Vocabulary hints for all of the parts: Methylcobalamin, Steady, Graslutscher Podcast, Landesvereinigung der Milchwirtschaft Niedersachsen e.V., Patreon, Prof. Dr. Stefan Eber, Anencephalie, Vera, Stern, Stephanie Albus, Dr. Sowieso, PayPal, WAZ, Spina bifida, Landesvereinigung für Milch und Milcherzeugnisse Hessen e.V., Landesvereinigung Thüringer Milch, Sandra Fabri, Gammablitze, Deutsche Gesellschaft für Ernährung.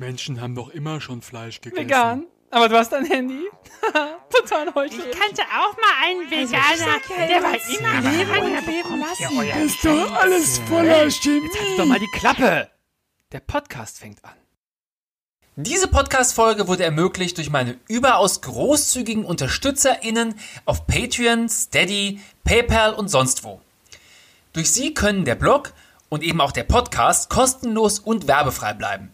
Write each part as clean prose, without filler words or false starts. Menschen haben doch immer schon Fleisch gegessen. Vegan. Aber du hast ein Handy. Total heuchlerisch. Ich kannte auch mal einen Veganer, der war immer leben lassen. Ist doch alles voller Chemie. Jetzt halt doch mal die Klappe. Der Podcast fängt an. Diese Podcast-Folge wurde ermöglicht durch meine überaus großzügigen UnterstützerInnen auf Patreon, Steady, PayPal und sonst wo. Durch sie können der Blog und eben auch der Podcast kostenlos und werbefrei bleiben.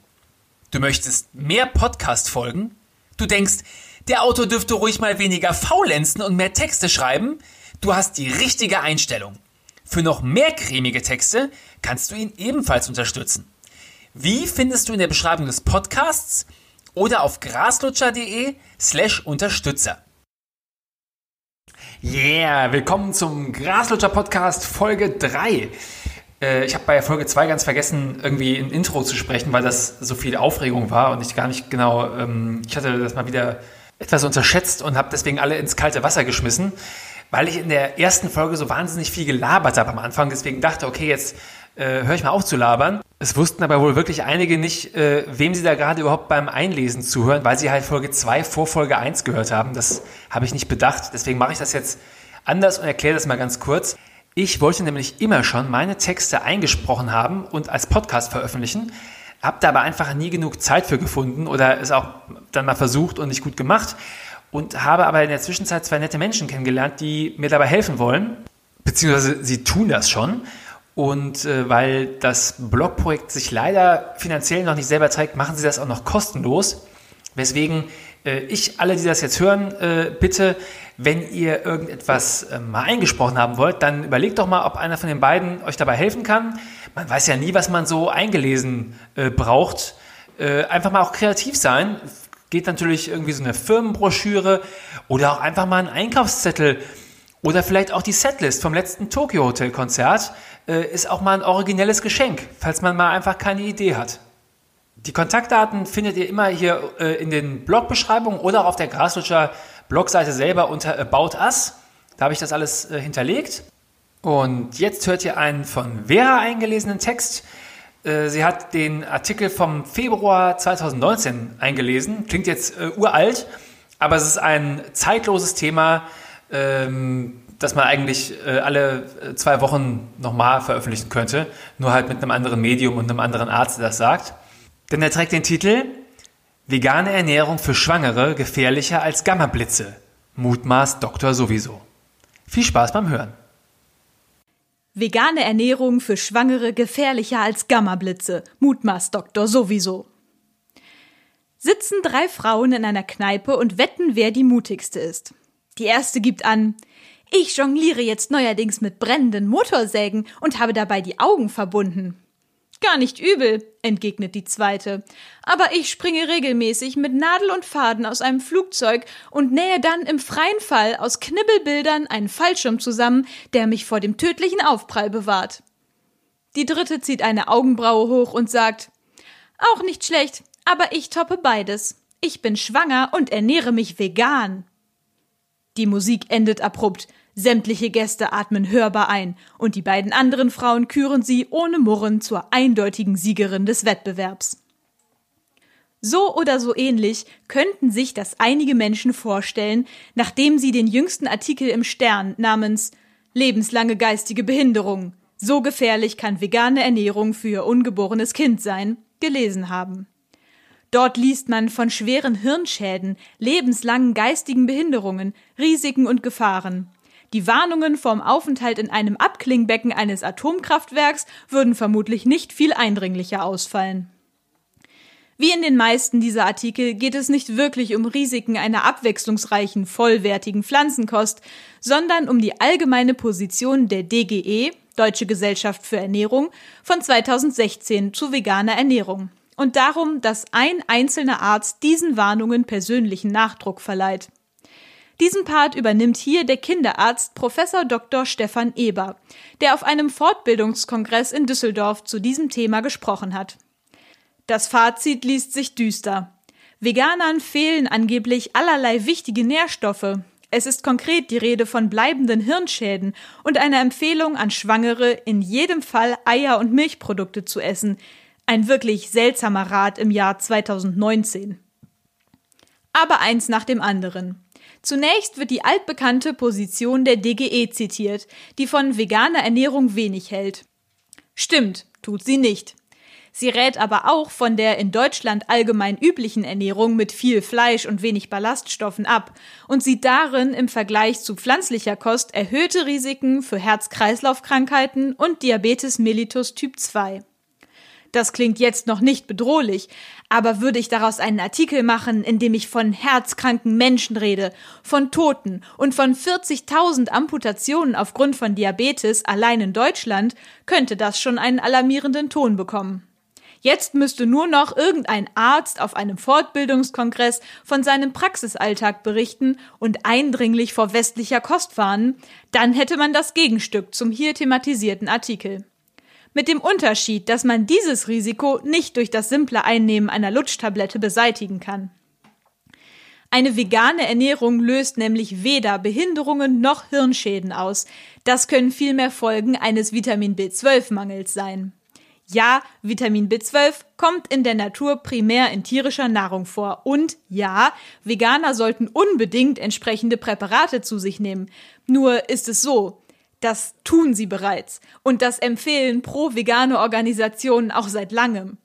Du möchtest mehr Podcast-Folgen? Du denkst, der Autor dürfte ruhig mal weniger faulenzen und mehr Texte schreiben? Du hast die richtige Einstellung. Für noch mehr cremige Texte kannst du ihn ebenfalls unterstützen. Wie findest du in der Beschreibung des Podcasts oder auf graslutscher.de/Unterstützer. Yeah, willkommen zum Graslutscher Podcast Folge 3. Ich habe bei Folge 2 ganz vergessen, irgendwie ein Intro zu sprechen, weil das so viel Aufregung war und ich gar nicht genau, ich hatte das mal wieder etwas unterschätzt und habe deswegen alle ins kalte Wasser geschmissen, weil ich in der ersten Folge so wahnsinnig viel gelabert habe am Anfang, deswegen dachte, okay, jetzt höre ich mal auf zu labern. Es wussten aber wohl wirklich einige nicht, wem sie da gerade überhaupt beim Einlesen zuhören, weil sie halt Folge 2 vor Folge 1 gehört haben. Das habe ich nicht bedacht, deswegen mache ich das jetzt anders und erkläre das mal ganz kurz. Ich wollte nämlich immer schon meine Texte eingesprochen haben und als Podcast veröffentlichen, habe da aber einfach nie genug Zeit für gefunden oder es auch dann mal versucht und nicht gut gemacht und habe aber in der Zwischenzeit zwei nette Menschen kennengelernt, die mir dabei helfen wollen, beziehungsweise sie tun das schon und weil das Blogprojekt sich leider finanziell noch nicht selber trägt, machen sie das auch noch kostenlos, weswegen ich alle, die das jetzt hören, bitte, wenn ihr irgendetwas mal eingesprochen haben wollt, dann überlegt doch mal, ob einer von den beiden euch dabei helfen kann. Man weiß ja nie, was man so eingelesen braucht. Einfach mal auch kreativ sein. Geht natürlich irgendwie so eine Firmenbroschüre oder auch einfach mal einen Einkaufszettel oder vielleicht auch die Setlist vom letzten Tokyo-Hotel-Konzert ist auch mal ein originelles Geschenk, falls man mal einfach keine Idee hat. Die Kontaktdaten findet ihr immer hier in den Blogbeschreibungen oder auch auf der Graslutscher Blogseite selber unter About Us. Da habe ich das alles hinterlegt. Und jetzt hört ihr einen von Vera eingelesenen Text. Sie hat den Artikel vom Februar 2019 eingelesen. Klingt jetzt uralt, aber es ist ein zeitloses Thema, das man eigentlich alle 2 Wochen nochmal veröffentlichen könnte. Nur halt mit einem anderen Medium und einem anderen Arzt, der das sagt. Denn er trägt den Titel Vegane Ernährung für Schwangere gefährlicher als Gammablitze. Mutmaß Doktor sowieso. Viel Spaß beim Hören. Vegane Ernährung für Schwangere gefährlicher als Gammablitze. Mutmaß Doktor sowieso. Sitzen 3 Frauen in einer Kneipe und wetten, wer die mutigste ist. Die erste gibt an: Ich jongliere jetzt neuerdings mit brennenden Motorsägen und habe dabei die Augen verbunden. Gar nicht übel, entgegnet die zweite, aber ich springe regelmäßig mit Nadel und Faden aus einem Flugzeug und nähe dann im freien Fall aus Knibbelbildern einen Fallschirm zusammen, der mich vor dem tödlichen Aufprall bewahrt. Die dritte zieht eine Augenbraue hoch und sagt: Auch nicht schlecht, aber ich toppe beides. Ich bin schwanger und ernähre mich vegan. Die Musik endet abrupt. Sämtliche Gäste atmen hörbar ein und die beiden anderen Frauen küren sie ohne Murren zur eindeutigen Siegerin des Wettbewerbs. So oder so ähnlich könnten sich das einige Menschen vorstellen, nachdem sie den jüngsten Artikel im Stern namens Lebenslange geistige Behinderung – so gefährlich kann vegane Ernährung für ihr ungeborenes Kind sein – gelesen haben. Dort liest man von schweren Hirnschäden, lebenslangen geistigen Behinderungen, Risiken und Gefahren. Die Warnungen vorm Aufenthalt in einem Abklingbecken eines Atomkraftwerks würden vermutlich nicht viel eindringlicher ausfallen. Wie in den meisten dieser Artikel geht es nicht wirklich um Risiken einer abwechslungsreichen, vollwertigen Pflanzenkost, sondern um die allgemeine Position der DGE, Deutsche Gesellschaft für Ernährung, von 2016 zu veganer Ernährung und darum, dass ein einzelner Arzt diesen Warnungen persönlichen Nachdruck verleiht. Diesen Part übernimmt hier der Kinderarzt Prof. Dr. Stefan Eber, der auf einem Fortbildungskongress in Düsseldorf zu diesem Thema gesprochen hat. Das Fazit liest sich düster. Veganern fehlen angeblich allerlei wichtige Nährstoffe. Es ist konkret die Rede von bleibenden Hirnschäden und einer Empfehlung an Schwangere, in jedem Fall Eier und Milchprodukte zu essen. Ein wirklich seltsamer Rat im Jahr 2019. Aber eins nach dem anderen. Zunächst wird die altbekannte Position der DGE zitiert, die von veganer Ernährung wenig hält. Stimmt, tut sie nicht. Sie rät aber auch von der in Deutschland allgemein üblichen Ernährung mit viel Fleisch und wenig Ballaststoffen ab und sieht darin im Vergleich zu pflanzlicher Kost erhöhte Risiken für Herz-Kreislauf-Krankheiten und Diabetes mellitus Typ 2. Das klingt jetzt noch nicht bedrohlich, aber würde ich daraus einen Artikel machen, in dem ich von herzkranken Menschen rede, von Toten und von 40.000 Amputationen aufgrund von Diabetes allein in Deutschland, könnte das schon einen alarmierenden Ton bekommen. Jetzt müsste nur noch irgendein Arzt auf einem Fortbildungskongress von seinem Praxisalltag berichten und eindringlich vor westlicher Kost warnen, dann hätte man das Gegenstück zum hier thematisierten Artikel. Mit dem Unterschied, dass man dieses Risiko nicht durch das simple Einnehmen einer Lutschtablette beseitigen kann. Eine vegane Ernährung löst nämlich weder Behinderungen noch Hirnschäden aus. Das können vielmehr Folgen eines Vitamin B12-Mangels sein. Ja, Vitamin B12 kommt in der Natur primär in tierischer Nahrung vor. Und ja, Veganer sollten unbedingt entsprechende Präparate zu sich nehmen. Nur ist es so, das tun sie bereits. Und das empfehlen pro-vegane Organisationen auch seit langem.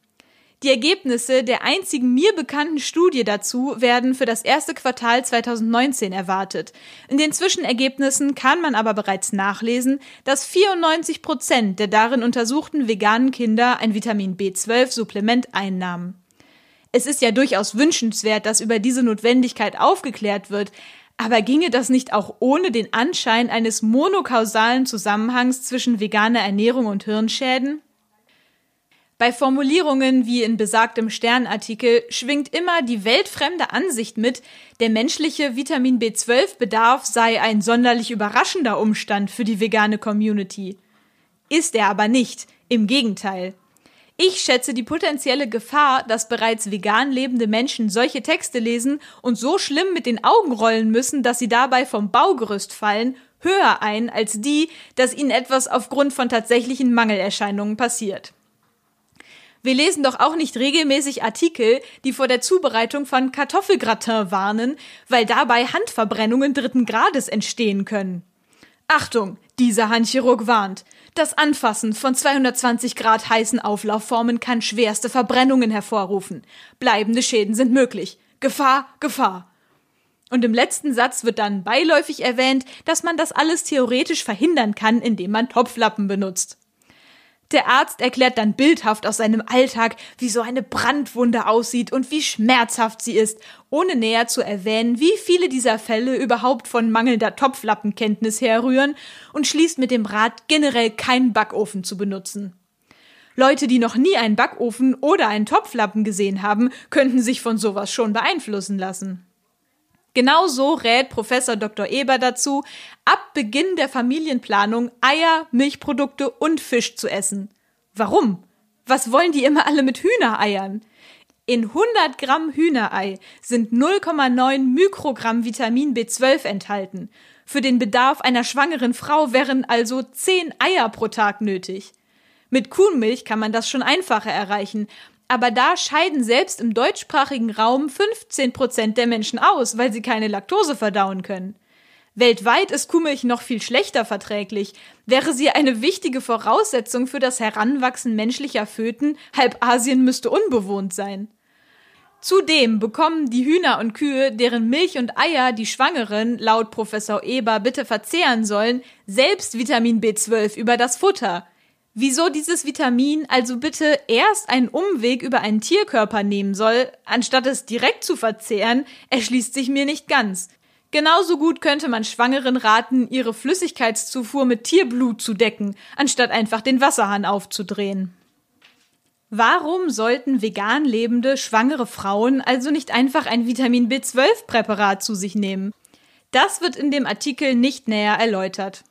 Die Ergebnisse der einzigen mir bekannten Studie dazu werden für das erste Quartal 2019 erwartet. In den Zwischenergebnissen kann man aber bereits nachlesen, dass 94% der darin untersuchten veganen Kinder ein Vitamin B12-Supplement einnahmen. Es ist ja durchaus wünschenswert, dass über diese Notwendigkeit aufgeklärt wird, aber ginge das nicht auch ohne den Anschein eines monokausalen Zusammenhangs zwischen veganer Ernährung und Hirnschäden? Bei Formulierungen wie in besagtem Sternartikel schwingt immer die weltfremde Ansicht mit, der menschliche Vitamin B12-Bedarf sei ein sonderlich überraschender Umstand für die vegane Community. Ist er aber nicht, im Gegenteil. Ich schätze die potenzielle Gefahr, dass bereits vegan lebende Menschen solche Texte lesen und so schlimm mit den Augen rollen müssen, dass sie dabei vom Baugerüst fallen, höher ein als die, dass ihnen etwas aufgrund von tatsächlichen Mangelerscheinungen passiert. Wir lesen doch auch nicht regelmäßig Artikel, die vor der Zubereitung von Kartoffelgratin warnen, weil dabei Handverbrennungen 3. Grades entstehen können. Achtung, dieser Handchirurg warnt. Das Anfassen von 220 Grad heißen Auflaufformen kann schwerste Verbrennungen hervorrufen. Bleibende Schäden sind möglich. Gefahr, Gefahr. Und im letzten Satz wird dann beiläufig erwähnt, dass man das alles theoretisch verhindern kann, indem man Topflappen benutzt. Der Arzt erklärt dann bildhaft aus seinem Alltag, wie so eine Brandwunde aussieht und wie schmerzhaft sie ist, ohne näher zu erwähnen, wie viele dieser Fälle überhaupt von mangelnder Topflappenkenntnis herrühren und schließt mit dem Rat, generell keinen Backofen zu benutzen. Leute, die noch nie einen Backofen oder einen Topflappen gesehen haben, könnten sich von sowas schon beeinflussen lassen. Genauso rät Prof. Dr. Eber dazu, ab Beginn der Familienplanung Eier, Milchprodukte und Fisch zu essen. Warum? Was wollen die immer alle mit Hühnereiern? In 100 Gramm Hühnerei sind 0,9 Mikrogramm Vitamin B12 enthalten. Für den Bedarf einer schwangeren Frau wären also 10 Eier pro Tag nötig. Mit Kuhmilch kann man das schon einfacher erreichen. Aber da scheiden selbst im deutschsprachigen Raum 15% der Menschen aus, weil sie keine Laktose verdauen können. Weltweit ist Kuhmilch noch viel schlechter verträglich. Wäre sie eine wichtige Voraussetzung für das Heranwachsen menschlicher Föten, halb Asien müsste unbewohnt sein. Zudem bekommen die Hühner und Kühe, deren Milch und Eier die Schwangeren laut Professor Eber bitte verzehren sollen, selbst Vitamin B12 über das Futter. Wieso dieses Vitamin also bitte erst einen Umweg über einen Tierkörper nehmen soll, anstatt es direkt zu verzehren, erschließt sich mir nicht ganz. Genauso gut könnte man Schwangeren raten, ihre Flüssigkeitszufuhr mit Tierblut zu decken, anstatt einfach den Wasserhahn aufzudrehen. Warum sollten vegan lebende, schwangere Frauen also nicht einfach ein Vitamin B12-Präparat zu sich nehmen? Das wird in dem Artikel nicht näher erläutert.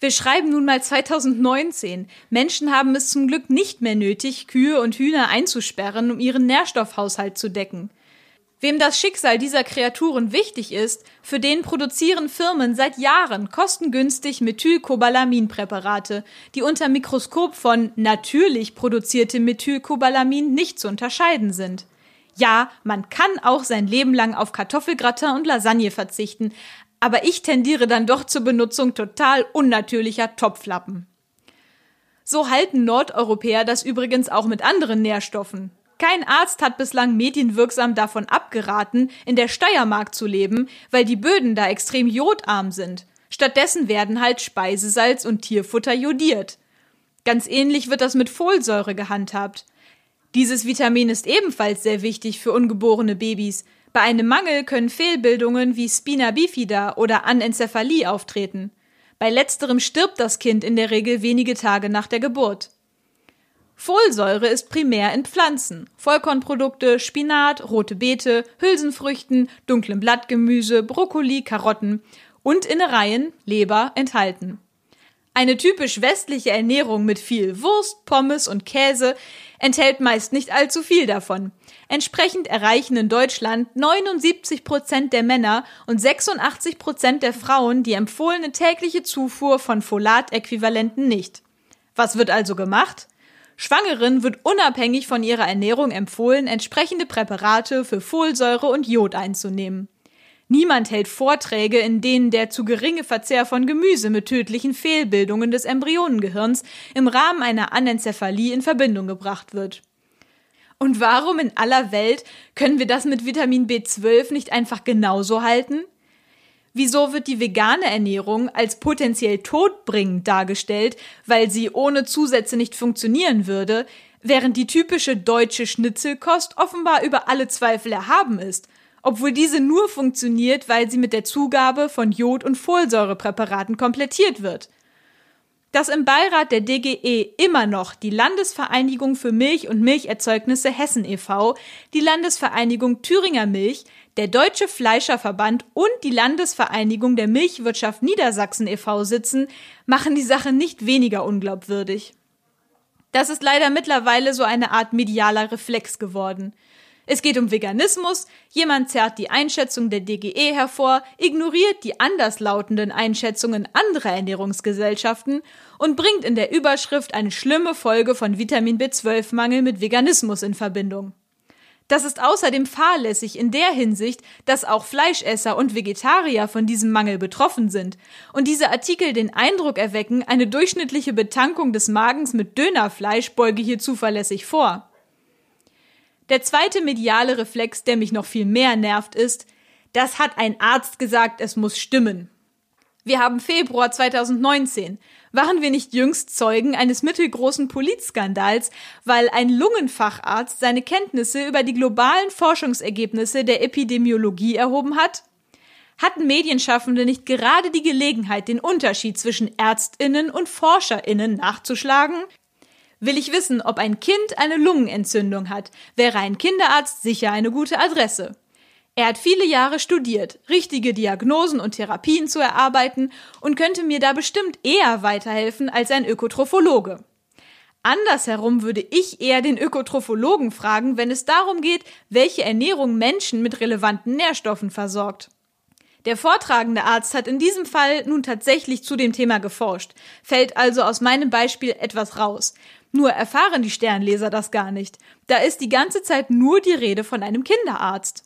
Wir schreiben nun mal 2019. Menschen haben es zum Glück nicht mehr nötig, Kühe und Hühner einzusperren, um ihren Nährstoffhaushalt zu decken. Wem das Schicksal dieser Kreaturen wichtig ist, für den produzieren Firmen seit Jahren kostengünstig Methylcobalamin-Präparate, die unter Mikroskop von natürlich produziertem Methylcobalamin nicht zu unterscheiden sind. Ja, man kann auch sein Leben lang auf Kartoffelgratin und Lasagne verzichten, aber ich tendiere dann doch zur Benutzung total unnatürlicher Topflappen. So halten Nordeuropäer das übrigens auch mit anderen Nährstoffen. Kein Arzt hat bislang medienwirksam davon abgeraten, in der Steiermark zu leben, weil die Böden da extrem jodarm sind. Stattdessen werden halt Speisesalz und Tierfutter jodiert. Ganz ähnlich wird das mit Folsäure gehandhabt. Dieses Vitamin ist ebenfalls sehr wichtig für ungeborene Babys. Bei einem Mangel können Fehlbildungen wie Spina bifida oder Anencephalie auftreten. Bei letzterem stirbt das Kind in der Regel wenige Tage nach der Geburt. Folsäure ist primär in Pflanzen, Vollkornprodukte, Spinat, rote Beete, Hülsenfrüchten, dunklem Blattgemüse, Brokkoli, Karotten und Innereien, Leber, enthalten. Eine typisch westliche Ernährung mit viel Wurst, Pommes und Käse enthält meist nicht allzu viel davon. Entsprechend erreichen in Deutschland 79% der Männer und 86% der Frauen die empfohlene tägliche Zufuhr von Folat-Äquivalenten nicht. Was wird also gemacht? Schwangeren wird unabhängig von ihrer Ernährung empfohlen, entsprechende Präparate für Folsäure und Jod einzunehmen. Niemand hält Vorträge, in denen der zu geringe Verzehr von Gemüse mit tödlichen Fehlbildungen des Embryonengehirns im Rahmen einer Anencephalie in Verbindung gebracht wird. Und warum in aller Welt können wir das mit Vitamin B12 nicht einfach genauso halten? Wieso wird die vegane Ernährung als potenziell todbringend dargestellt, weil sie ohne Zusätze nicht funktionieren würde, während die typische deutsche Schnitzelkost offenbar über alle Zweifel erhaben ist, obwohl diese nur funktioniert, weil sie mit der Zugabe von Jod- und Folsäurepräparaten komplettiert wird? Dass im Beirat der DGE immer noch die Landesvereinigung für Milch und Milcherzeugnisse Hessen e.V., die Landesvereinigung Thüringer Milch, der Deutsche Fleischerverband und die Landesvereinigung der Milchwirtschaft Niedersachsen e.V. sitzen, machen die Sache nicht weniger unglaubwürdig. Das ist leider mittlerweile so eine Art medialer Reflex geworden. Es geht um Veganismus, jemand zerrt die Einschätzung der DGE hervor, ignoriert die anderslautenden Einschätzungen anderer Ernährungsgesellschaften und bringt in der Überschrift eine schlimme Folge von Vitamin B12-Mangel mit Veganismus in Verbindung. Das ist außerdem fahrlässig in der Hinsicht, dass auch Fleischesser und Vegetarier von diesem Mangel betroffen sind und diese Artikel den Eindruck erwecken, eine durchschnittliche Betankung des Magens mit Dönerfleisch beuge hier zuverlässig vor. Der zweite mediale Reflex, der mich noch viel mehr nervt, ist: Das hat ein Arzt gesagt, es muss stimmen. Wir haben Februar 2019. Waren wir nicht jüngst Zeugen eines mittelgroßen Politskandals, weil ein Lungenfacharzt seine Kenntnisse über die globalen Forschungsergebnisse der Epidemiologie erhoben hat? Hatten Medienschaffende nicht gerade die Gelegenheit, den Unterschied zwischen ÄrztInnen und ForscherInnen nachzuschlagen? Will ich wissen, ob ein Kind eine Lungenentzündung hat, wäre ein Kinderarzt sicher eine gute Adresse. Er hat viele Jahre studiert, richtige Diagnosen und Therapien zu erarbeiten und könnte mir da bestimmt eher weiterhelfen als ein Ökotrophologe. Andersherum würde ich eher den Ökotrophologen fragen, wenn es darum geht, welche Ernährung Menschen mit relevanten Nährstoffen versorgt. Der vortragende Arzt hat in diesem Fall nun tatsächlich zu dem Thema geforscht, fällt also aus meinem Beispiel etwas raus. Nur erfahren die Sternleser das gar nicht. Da ist die ganze Zeit nur die Rede von einem Kinderarzt.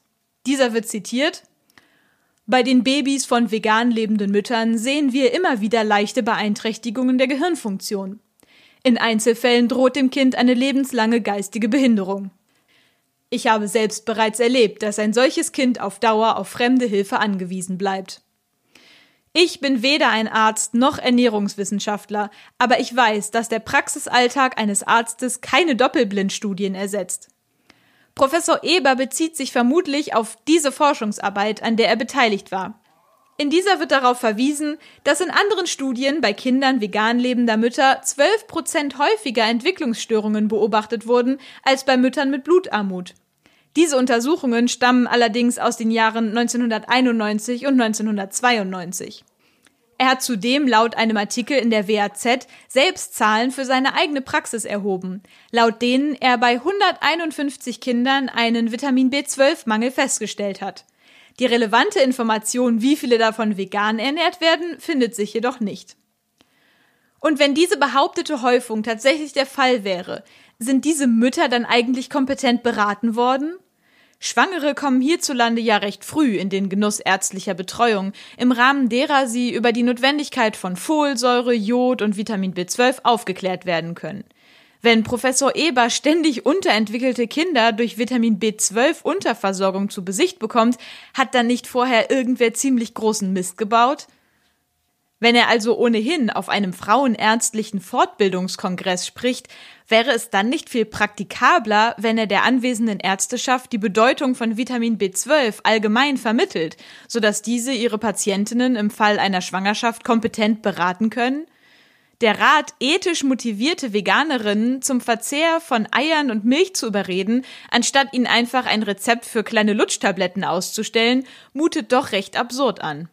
Dieser wird zitiert: Bei den Babys von vegan lebenden Müttern sehen wir immer wieder leichte Beeinträchtigungen der Gehirnfunktion. In Einzelfällen droht dem Kind eine lebenslange geistige Behinderung. Ich habe selbst bereits erlebt, dass ein solches Kind auf Dauer auf fremde Hilfe angewiesen bleibt. Ich bin weder ein Arzt noch Ernährungswissenschaftler, aber ich weiß, dass der Praxisalltag eines Arztes keine Doppelblindstudien ersetzt. Professor Eber bezieht sich vermutlich auf diese Forschungsarbeit, an der er beteiligt war. In dieser wird darauf verwiesen, dass in anderen Studien bei Kindern vegan lebender Mütter 12% häufiger Entwicklungsstörungen beobachtet wurden als bei Müttern mit Blutarmut. Diese Untersuchungen stammen allerdings aus den Jahren 1991 und 1992. Er hat zudem laut einem Artikel in der WAZ selbst Zahlen für seine eigene Praxis erhoben, laut denen er bei 151 Kindern einen Vitamin-B12-Mangel festgestellt hat. Die relevante Information, wie viele davon vegan ernährt werden, findet sich jedoch nicht. Und wenn diese behauptete Häufung tatsächlich der Fall wäre, sind diese Mütter dann eigentlich kompetent beraten worden? Schwangere kommen hierzulande ja recht früh in den Genuss ärztlicher Betreuung, im Rahmen derer sie über die Notwendigkeit von Folsäure, Jod und Vitamin B12 aufgeklärt werden können. Wenn Professor Eber ständig unterentwickelte Kinder durch Vitamin B12 Unterversorgung zu Besicht bekommt, hat dann nicht vorher irgendwer ziemlich großen Mist gebaut? Wenn er also ohnehin auf einem frauenärztlichen Fortbildungskongress spricht, wäre es dann nicht viel praktikabler, wenn er der anwesenden Ärzteschaft die Bedeutung von Vitamin B12 allgemein vermittelt, sodass diese ihre Patientinnen im Fall einer Schwangerschaft kompetent beraten können? Der Rat, ethisch motivierte Veganerinnen zum Verzehr von Eiern und Milch zu überreden, anstatt ihnen einfach ein Rezept für kleine Lutschtabletten auszustellen, mutet doch recht absurd an.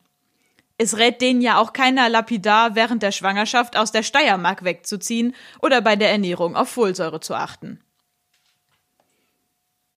Es rät denen ja auch keiner lapidar, während der Schwangerschaft aus der Steiermark wegzuziehen oder bei der Ernährung auf Folsäure zu achten.